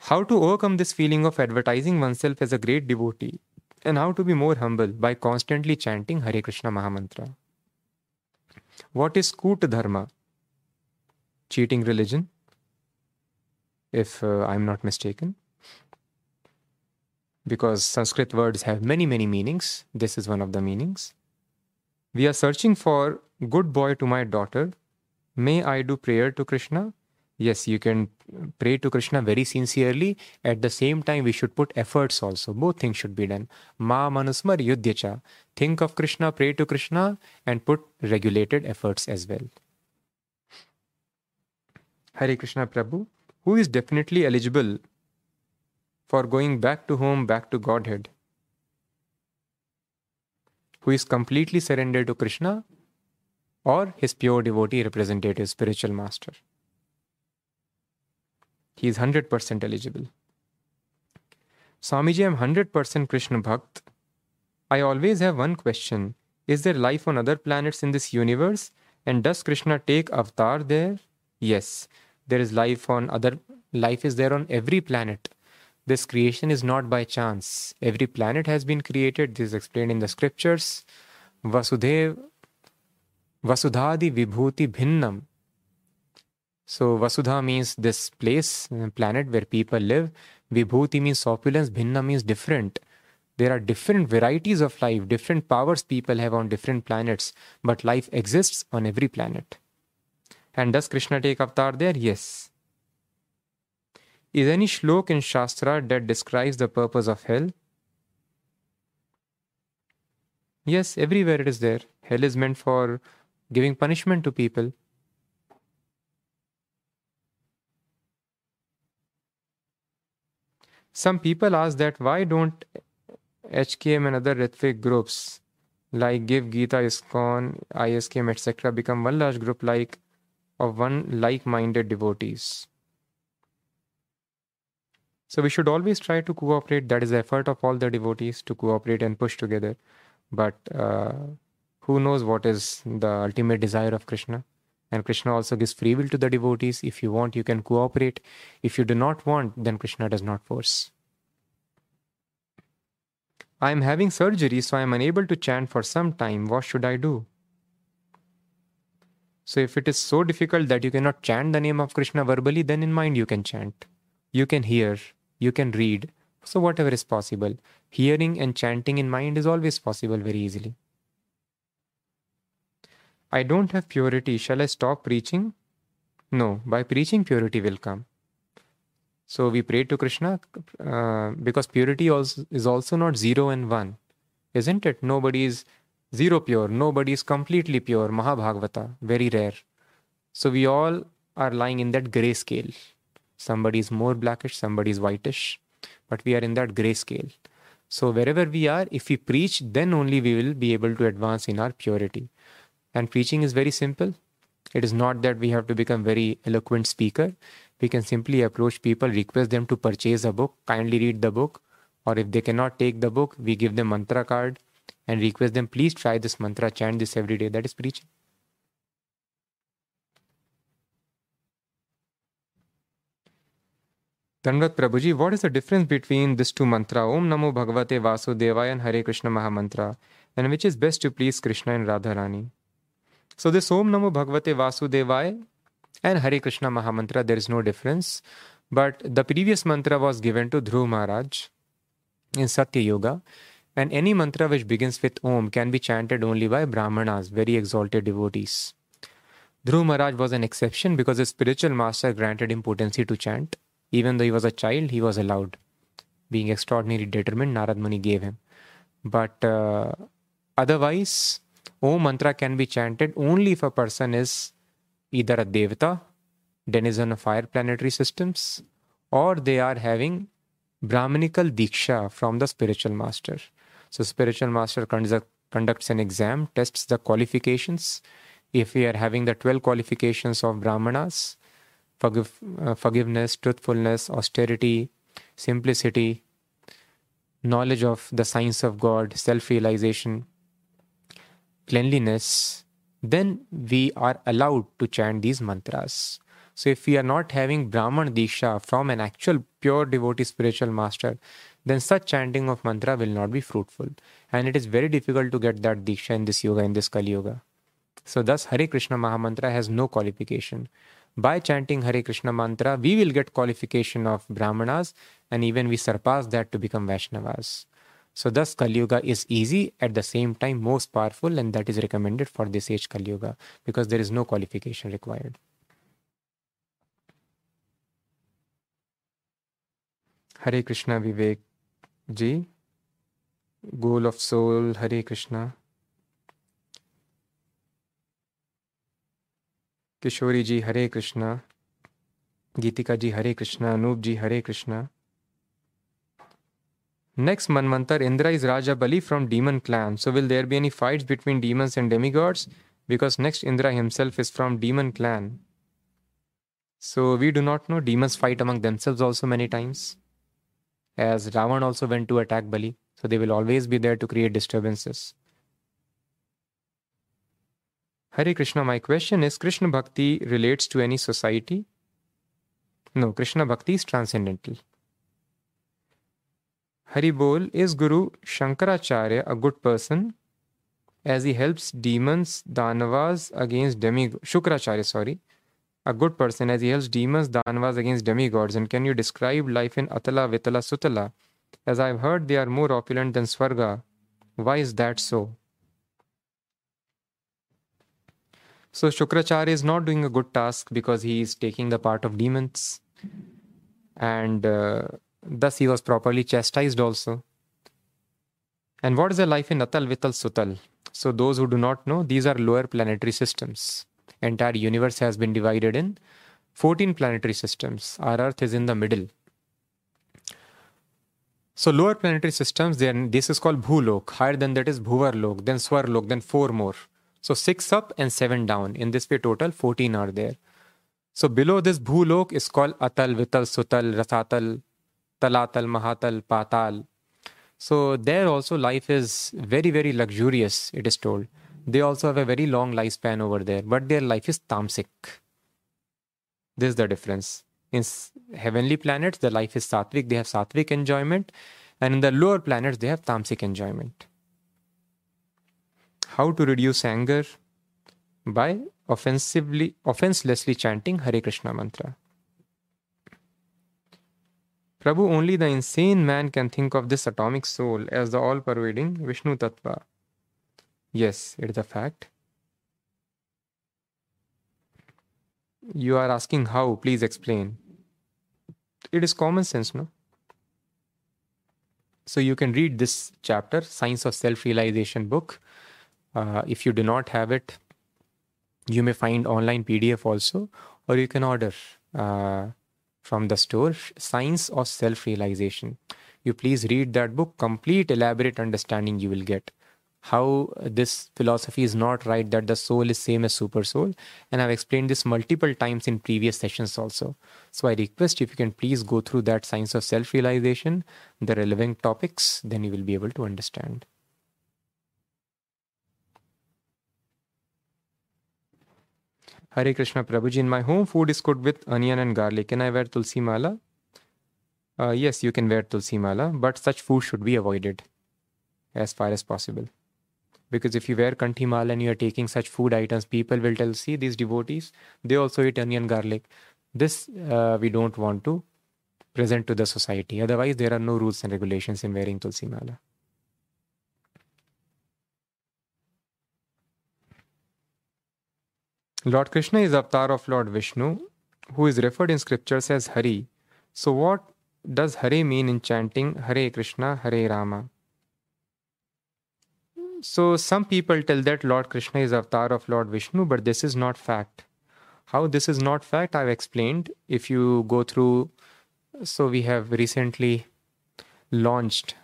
How to overcome this feeling of advertising oneself as a great devotee? And how to be more humble? By constantly chanting Hare Krishna Mahamantra. What is Koot Dharma? Cheating religion, if uh, I'm not mistaken. Because Sanskrit words have many, many meanings. This is one of the meanings. We are searching for good boy to my daughter. May I do prayer to Krishna? Yes, you can pray to Krishna very sincerely. At the same time, we should put efforts also. Both things should be done. Ma manusmar yudhyacha. Think of Krishna, pray to Krishna, and put regulated efforts as well. Hare Krishna Prabhu, who is definitely eligible for going back to home, back to Godhead? Who is completely surrendered to Krishna or his pure devotee representative, spiritual master? He is one hundred percent eligible. Swamiji, I am one hundred percent Krishna Bhakt. I always have one question. Is there life on other planets in this universe? And does Krishna take avatar there? Yes, there is life on other... Life is there on every planet. This creation is not by chance. Every planet has been created. This is explained in the scriptures. Vasudev, Vasudhadi Vibhuti Bhinnam. So, Vasudha means this place, planet where people live. Vibhuti means opulence. Bhinna means different. There are different varieties of life, different powers people have on different planets. But life exists on every planet. And does Krishna take avatar there? Yes. Is any shlok in Shastra that describes the purpose of hell? Yes, everywhere it is there. Hell is meant for giving punishment to people. Some people ask that why don't H K M and other Ritvic groups like GEV, Gita, ISKCON, I S K M, et cetera become one large group like of one like-minded devotees? So we should always try to cooperate. That is the effort of all the devotees, to cooperate and push together. But uh, who knows what is the ultimate desire of Krishna? And Krishna also gives free will to the devotees. If you want, you can cooperate. If you do not want, then Krishna does not force. I am having surgery, so I am unable to chant for some time. What should I do? So if it is so difficult that you cannot chant the name of Krishna verbally, then in mind you can chant. You can hear. You can read. So whatever is possible. Hearing and chanting in mind is always possible very easily. I don't have purity. Shall I stop preaching? No. By preaching, purity will come. So we pray to Krishna uh, because purity also, is also not zero and one. Isn't it? Nobody is zero pure. Nobody is completely pure. Mahabharata. Very rare. So we all are lying in that grey scale. Somebody is more blackish, somebody is whitish, but we are in that grey scale. So wherever we are, if we preach, then only we will be able to advance in our purity. And preaching is very simple. It is not that we have to become very eloquent speaker. We can simply approach people, request them to purchase a book, kindly read the book, or if they cannot take the book, we give them mantra card and request them, please try this mantra, chant this every day. That is preaching. Tanvat Prabhuji, what is the difference between these two mantra, Om Namo Bhagavate Vasudevaya and Hare Krishna Mahamantra, and which is best to please Krishna and Radharani? So this Om Namo Bhagavate Vasudevaya and Hare Krishna Mahamantra, there is no difference. But the previous mantra was given to Dhruva Maharaj in Satya Yoga, and any mantra which begins with Om can be chanted only by Brahmanas, very exalted devotees. Dhruva Maharaj was an exception because his spiritual master granted him potency to chant. Even though he was a child, he was allowed. being extraordinarily determined, Narad Muni gave him. But uh, otherwise, Om Mantra can be chanted only if a person is either a devata, denizen of higher planetary systems, or they are having Brahminical Diksha from the spiritual master. So spiritual master conduct, conducts an exam, tests the qualifications. If we are having the twelve qualifications of Brahmanas, forgive, uh, forgiveness, truthfulness, austerity, simplicity, knowledge of the science of God, self-realization, cleanliness, then we are allowed to chant these mantras. So if we are not having Brahman Diksha from an actual pure devotee spiritual master, then such chanting of mantra will not be fruitful. And it is very difficult to get that Diksha in this Yuga, in this Kali Yuga. So thus Hare Krishna Mahamantra has no qualification. By chanting Hare Krishna Mantra, we will get qualification of Brahmanas and even we surpass that to become Vaishnavas. So thus Kali Yuga is easy, at the same time most powerful, and that is recommended for this age Kali Yuga because there is no qualification required. Hare Krishna Vivek Ji, Goal of Soul, Hare Krishna. Kishori Ji, Hare Krishna. Geetika Ji, Hare Krishna. Anup Ji, Hare Krishna. Next Manmantar, Indra is Raja Bali from demon clan. So will there be any fights between demons and demigods? Because next Indra himself is from demon clan. So we do not know. Demons fight among themselves also many times, as Ravan also went to attack Bali. So they will always be there to create disturbances. Hare Krishna, my question is, Krishna Bhakti relates to any society? No, Krishna Bhakti is transcendental. Hari Bol, is Guru Shankaracharya a good person as he helps demons, Danavas against demigods? Shukracharya, sorry. A good person as he helps demons, Danavas against demigods. And can you describe life in Atala, Vitala, Sutala? As I have heard, they are more opulent than Swarga. Why is that so? So Shukracharya is not doing a good task because he is taking the part of demons, and uh, thus he was properly chastised also. And what is the life in Atal, Vital, Sutal? So those who do not know, these are lower planetary systems. Entire universe has been divided in fourteen planetary systems. Our Earth is in the middle. So lower planetary systems, they are, this is called Bhulok. Higher than that is Bhuvarlok, then Swarlok, then four more. So six up and seven down. In this way, total fourteen are there. So below this Bhulok is called Atal, Vital, Sutal, Rasatal, Talatal, Mahatal, Patal. So there also life is very, very luxurious, it is told. They also have a very long lifespan over there, but their life is tamasic. This is the difference. In heavenly planets, the life is sattvic, they have sattvic enjoyment, and in the lower planets, they have tamasic enjoyment. How to reduce anger? By offensively, offenselessly chanting Hare Krishna mantra. Prabhu, only the insane man can think of this atomic soul as the all-pervading Vishnu Tattva. Yes, it is a fact. You are asking how, please explain. It is common sense, no? So you can read this chapter, Science of Self-Realization book. Uh, if you do not have it, you may find online P D F also, or you can order uh, from the store, Science of Self-Realization. You please read that book, complete elaborate understanding you will get. How this philosophy is not right, that the soul is same as super soul. And I've explained this multiple times in previous sessions also. So I request if you can please go through that Science of Self-Realization, the relevant topics, then you will be able to understand. Hare Krishna Prabhuji, in my home, food is cooked with onion and garlic. Can I wear tulsi mala? Uh, yes, you can wear tulsi mala, but such food should be avoided as far as possible. Because if you wear kanthi mala and you are taking such food items, people will tell, see these devotees, they also eat onion garlic. This uh, we don't want to present to the society. Otherwise, there are no rules and regulations in wearing tulsi mala. Lord Krishna is the avatar of Lord Vishnu, who is referred in scriptures as Hari. So what does Hare mean in chanting Hare Krishna, Hare Rama? So some people tell that Lord Krishna is avatar of Lord Vishnu, but this is not fact. How this is not fact, I've explained. If you go through, so we have recently launched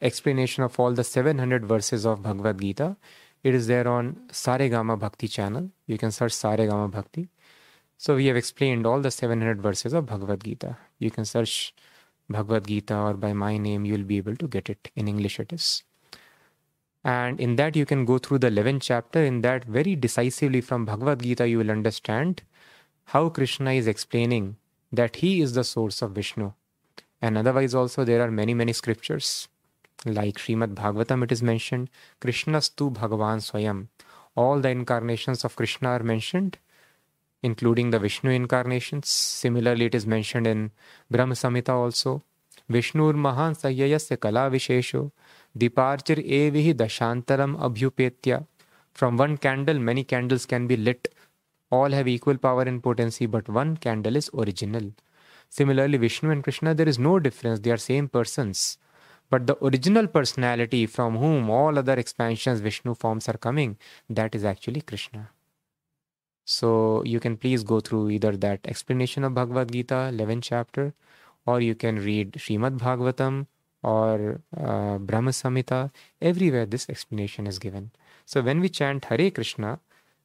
explanation of all the seven hundred verses of Bhagavad Gita. It is there on Saregama Bhakti channel. You can search Saregama Bhakti. So we have explained all the seven hundred verses of Bhagavad Gita. You can search Bhagavad Gita or by my name, you'll be able to get it. In English it is. And in that you can go through the eleventh chapter. In that, very decisively from Bhagavad Gita, you will understand how Krishna is explaining that he is the source of Vishnu. And otherwise also there are many, many scriptures. Like Srimad Bhagavatam, it is mentioned, Krishnastu Bhagavan Swayam. All the incarnations of Krishna are mentioned, including the Vishnu incarnations. Similarly, it is mentioned in Brahma Samhita also. Vishnur Mahan Sayayasya Kala Vishesho Diparchir Evihi Dashantaram Abhyupetya. From one candle, many candles can be lit. All have equal power and potency, but one candle is original. Similarly, Vishnu and Krishna, there is no difference. They are same persons. But the original personality from whom all other expansions, Vishnu forms are coming, that is actually Krishna. So you can please go through either that explanation of Bhagavad Gita, eleventh chapter, or you can read Srimad Bhagavatam or uh, Brahma Samhita. Everywhere this explanation is given. So when we chant Hare Krishna,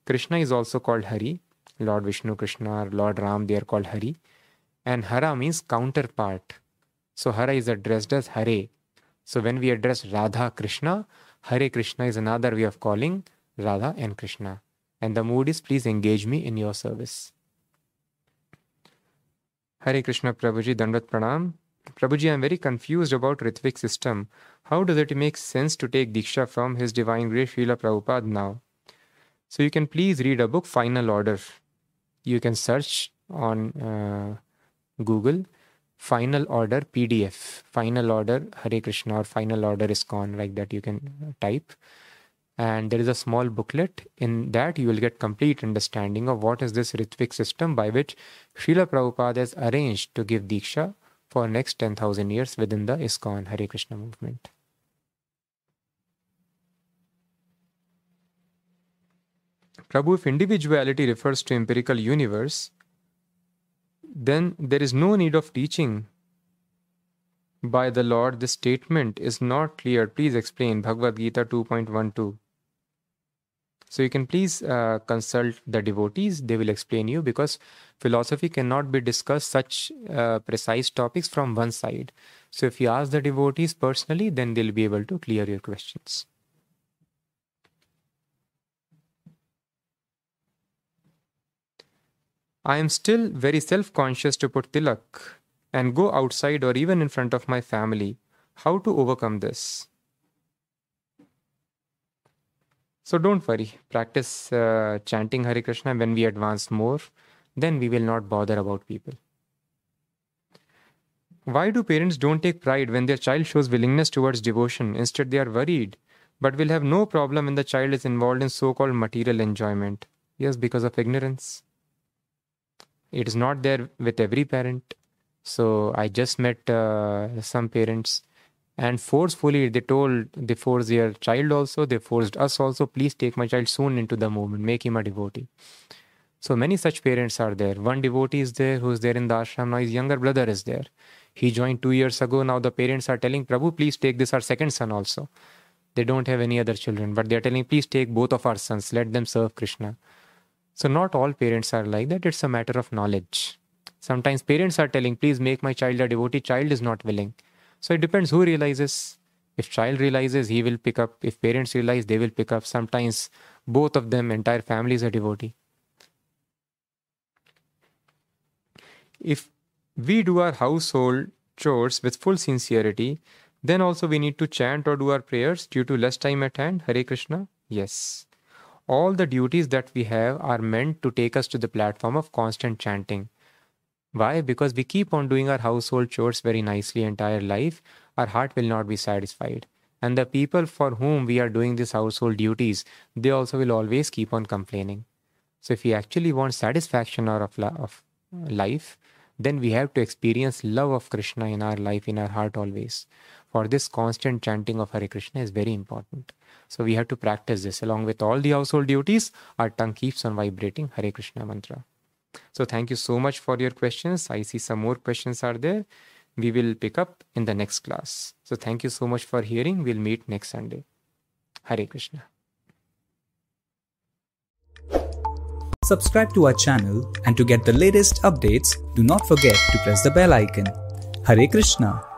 Krishna is also called Hari. Lord Vishnu, Krishna, or Lord Ram, they are called Hari. And Hara means counterpart. So Hara is addressed as Hare. So when we address Radha Krishna, Hare Krishna is another way of calling Radha and Krishna. And the mood is, please engage me in your service. Hare Krishna Prabhuji, Dandat Pranam. Prabhuji, I am very confused about Ritvic system. How does it make sense to take Diksha from His Divine Grace Srila Prabhupada now? So you can please read a book, Final Order. You can search on uh, Google, Final Order P D F. Final Order Hare Krishna or Final Order ISKCON, like that you can type. And there is a small booklet. In that you will get complete understanding of what is this Ritvic system by which Srila Prabhupada has arranged to give Diksha for next ten thousand years within the ISKCON Hare Krishna movement. Prabhu, if individuality refers to empirical universe, then there is no need of teaching by the Lord. This statement is not clear. Please explain Bhagavad Gita two point twelve. So you can please uh, consult the devotees. They will explain you, because philosophy cannot be discussed such uh, precise topics from one side. So if you ask the devotees personally, then they'll be able to clear your questions. I am still very self-conscious to put tilak and go outside or even in front of my family. How to overcome this? So don't worry. Practice uh, chanting Hare Krishna. When we advance more, then we will not bother about people. Why do parents don't take pride when their child shows willingness towards devotion? Instead, they are worried, but will have no problem when the child is involved in so-called material enjoyment. Yes, because of ignorance. It is not there with every parent. So I just met uh, some parents, and forcefully they told, they forced their child also, they forced us also, please take my child soon into the movement, make him a devotee. So many such parents are there. One devotee is there who is there in the ashram, now his younger brother is there. He joined two years ago, now the parents are telling, Prabhu, please take this our second son also. They don't have any other children, but they are telling, please take both of our sons, let them serve Krishna. So not all parents are like that. It's a matter of knowledge. Sometimes parents are telling, please make my child a devotee. Child is not willing. So it depends who realizes. If child realizes, he will pick up. If parents realize, they will pick up. Sometimes both of them, entire family is a devotee. If we do our household chores with full sincerity, then also we need to chant or do our prayers due to less time at hand. Hare Krishna? Yes. All the duties that we have are meant to take us to the platform of constant chanting. Why? Because we keep on doing our household chores very nicely entire life, our heart will not be satisfied. And the people for whom we are doing these household duties, they also will always keep on complaining. So if you actually want satisfaction out of life, then we have to experience love of Krishna in our life, in our heart always. For this, constant chanting of Hare Krishna is very important. So we have to practice this. Along with all the household duties, our tongue keeps on vibrating Hare Krishna mantra. So thank you so much for your questions. I see some more questions are there. We will pick up in the next class. So thank you so much for hearing. We'll meet next Sunday. Hare Krishna. Subscribe to our channel, and to get the latest updates, do not forget to press the bell icon. Hare Krishna.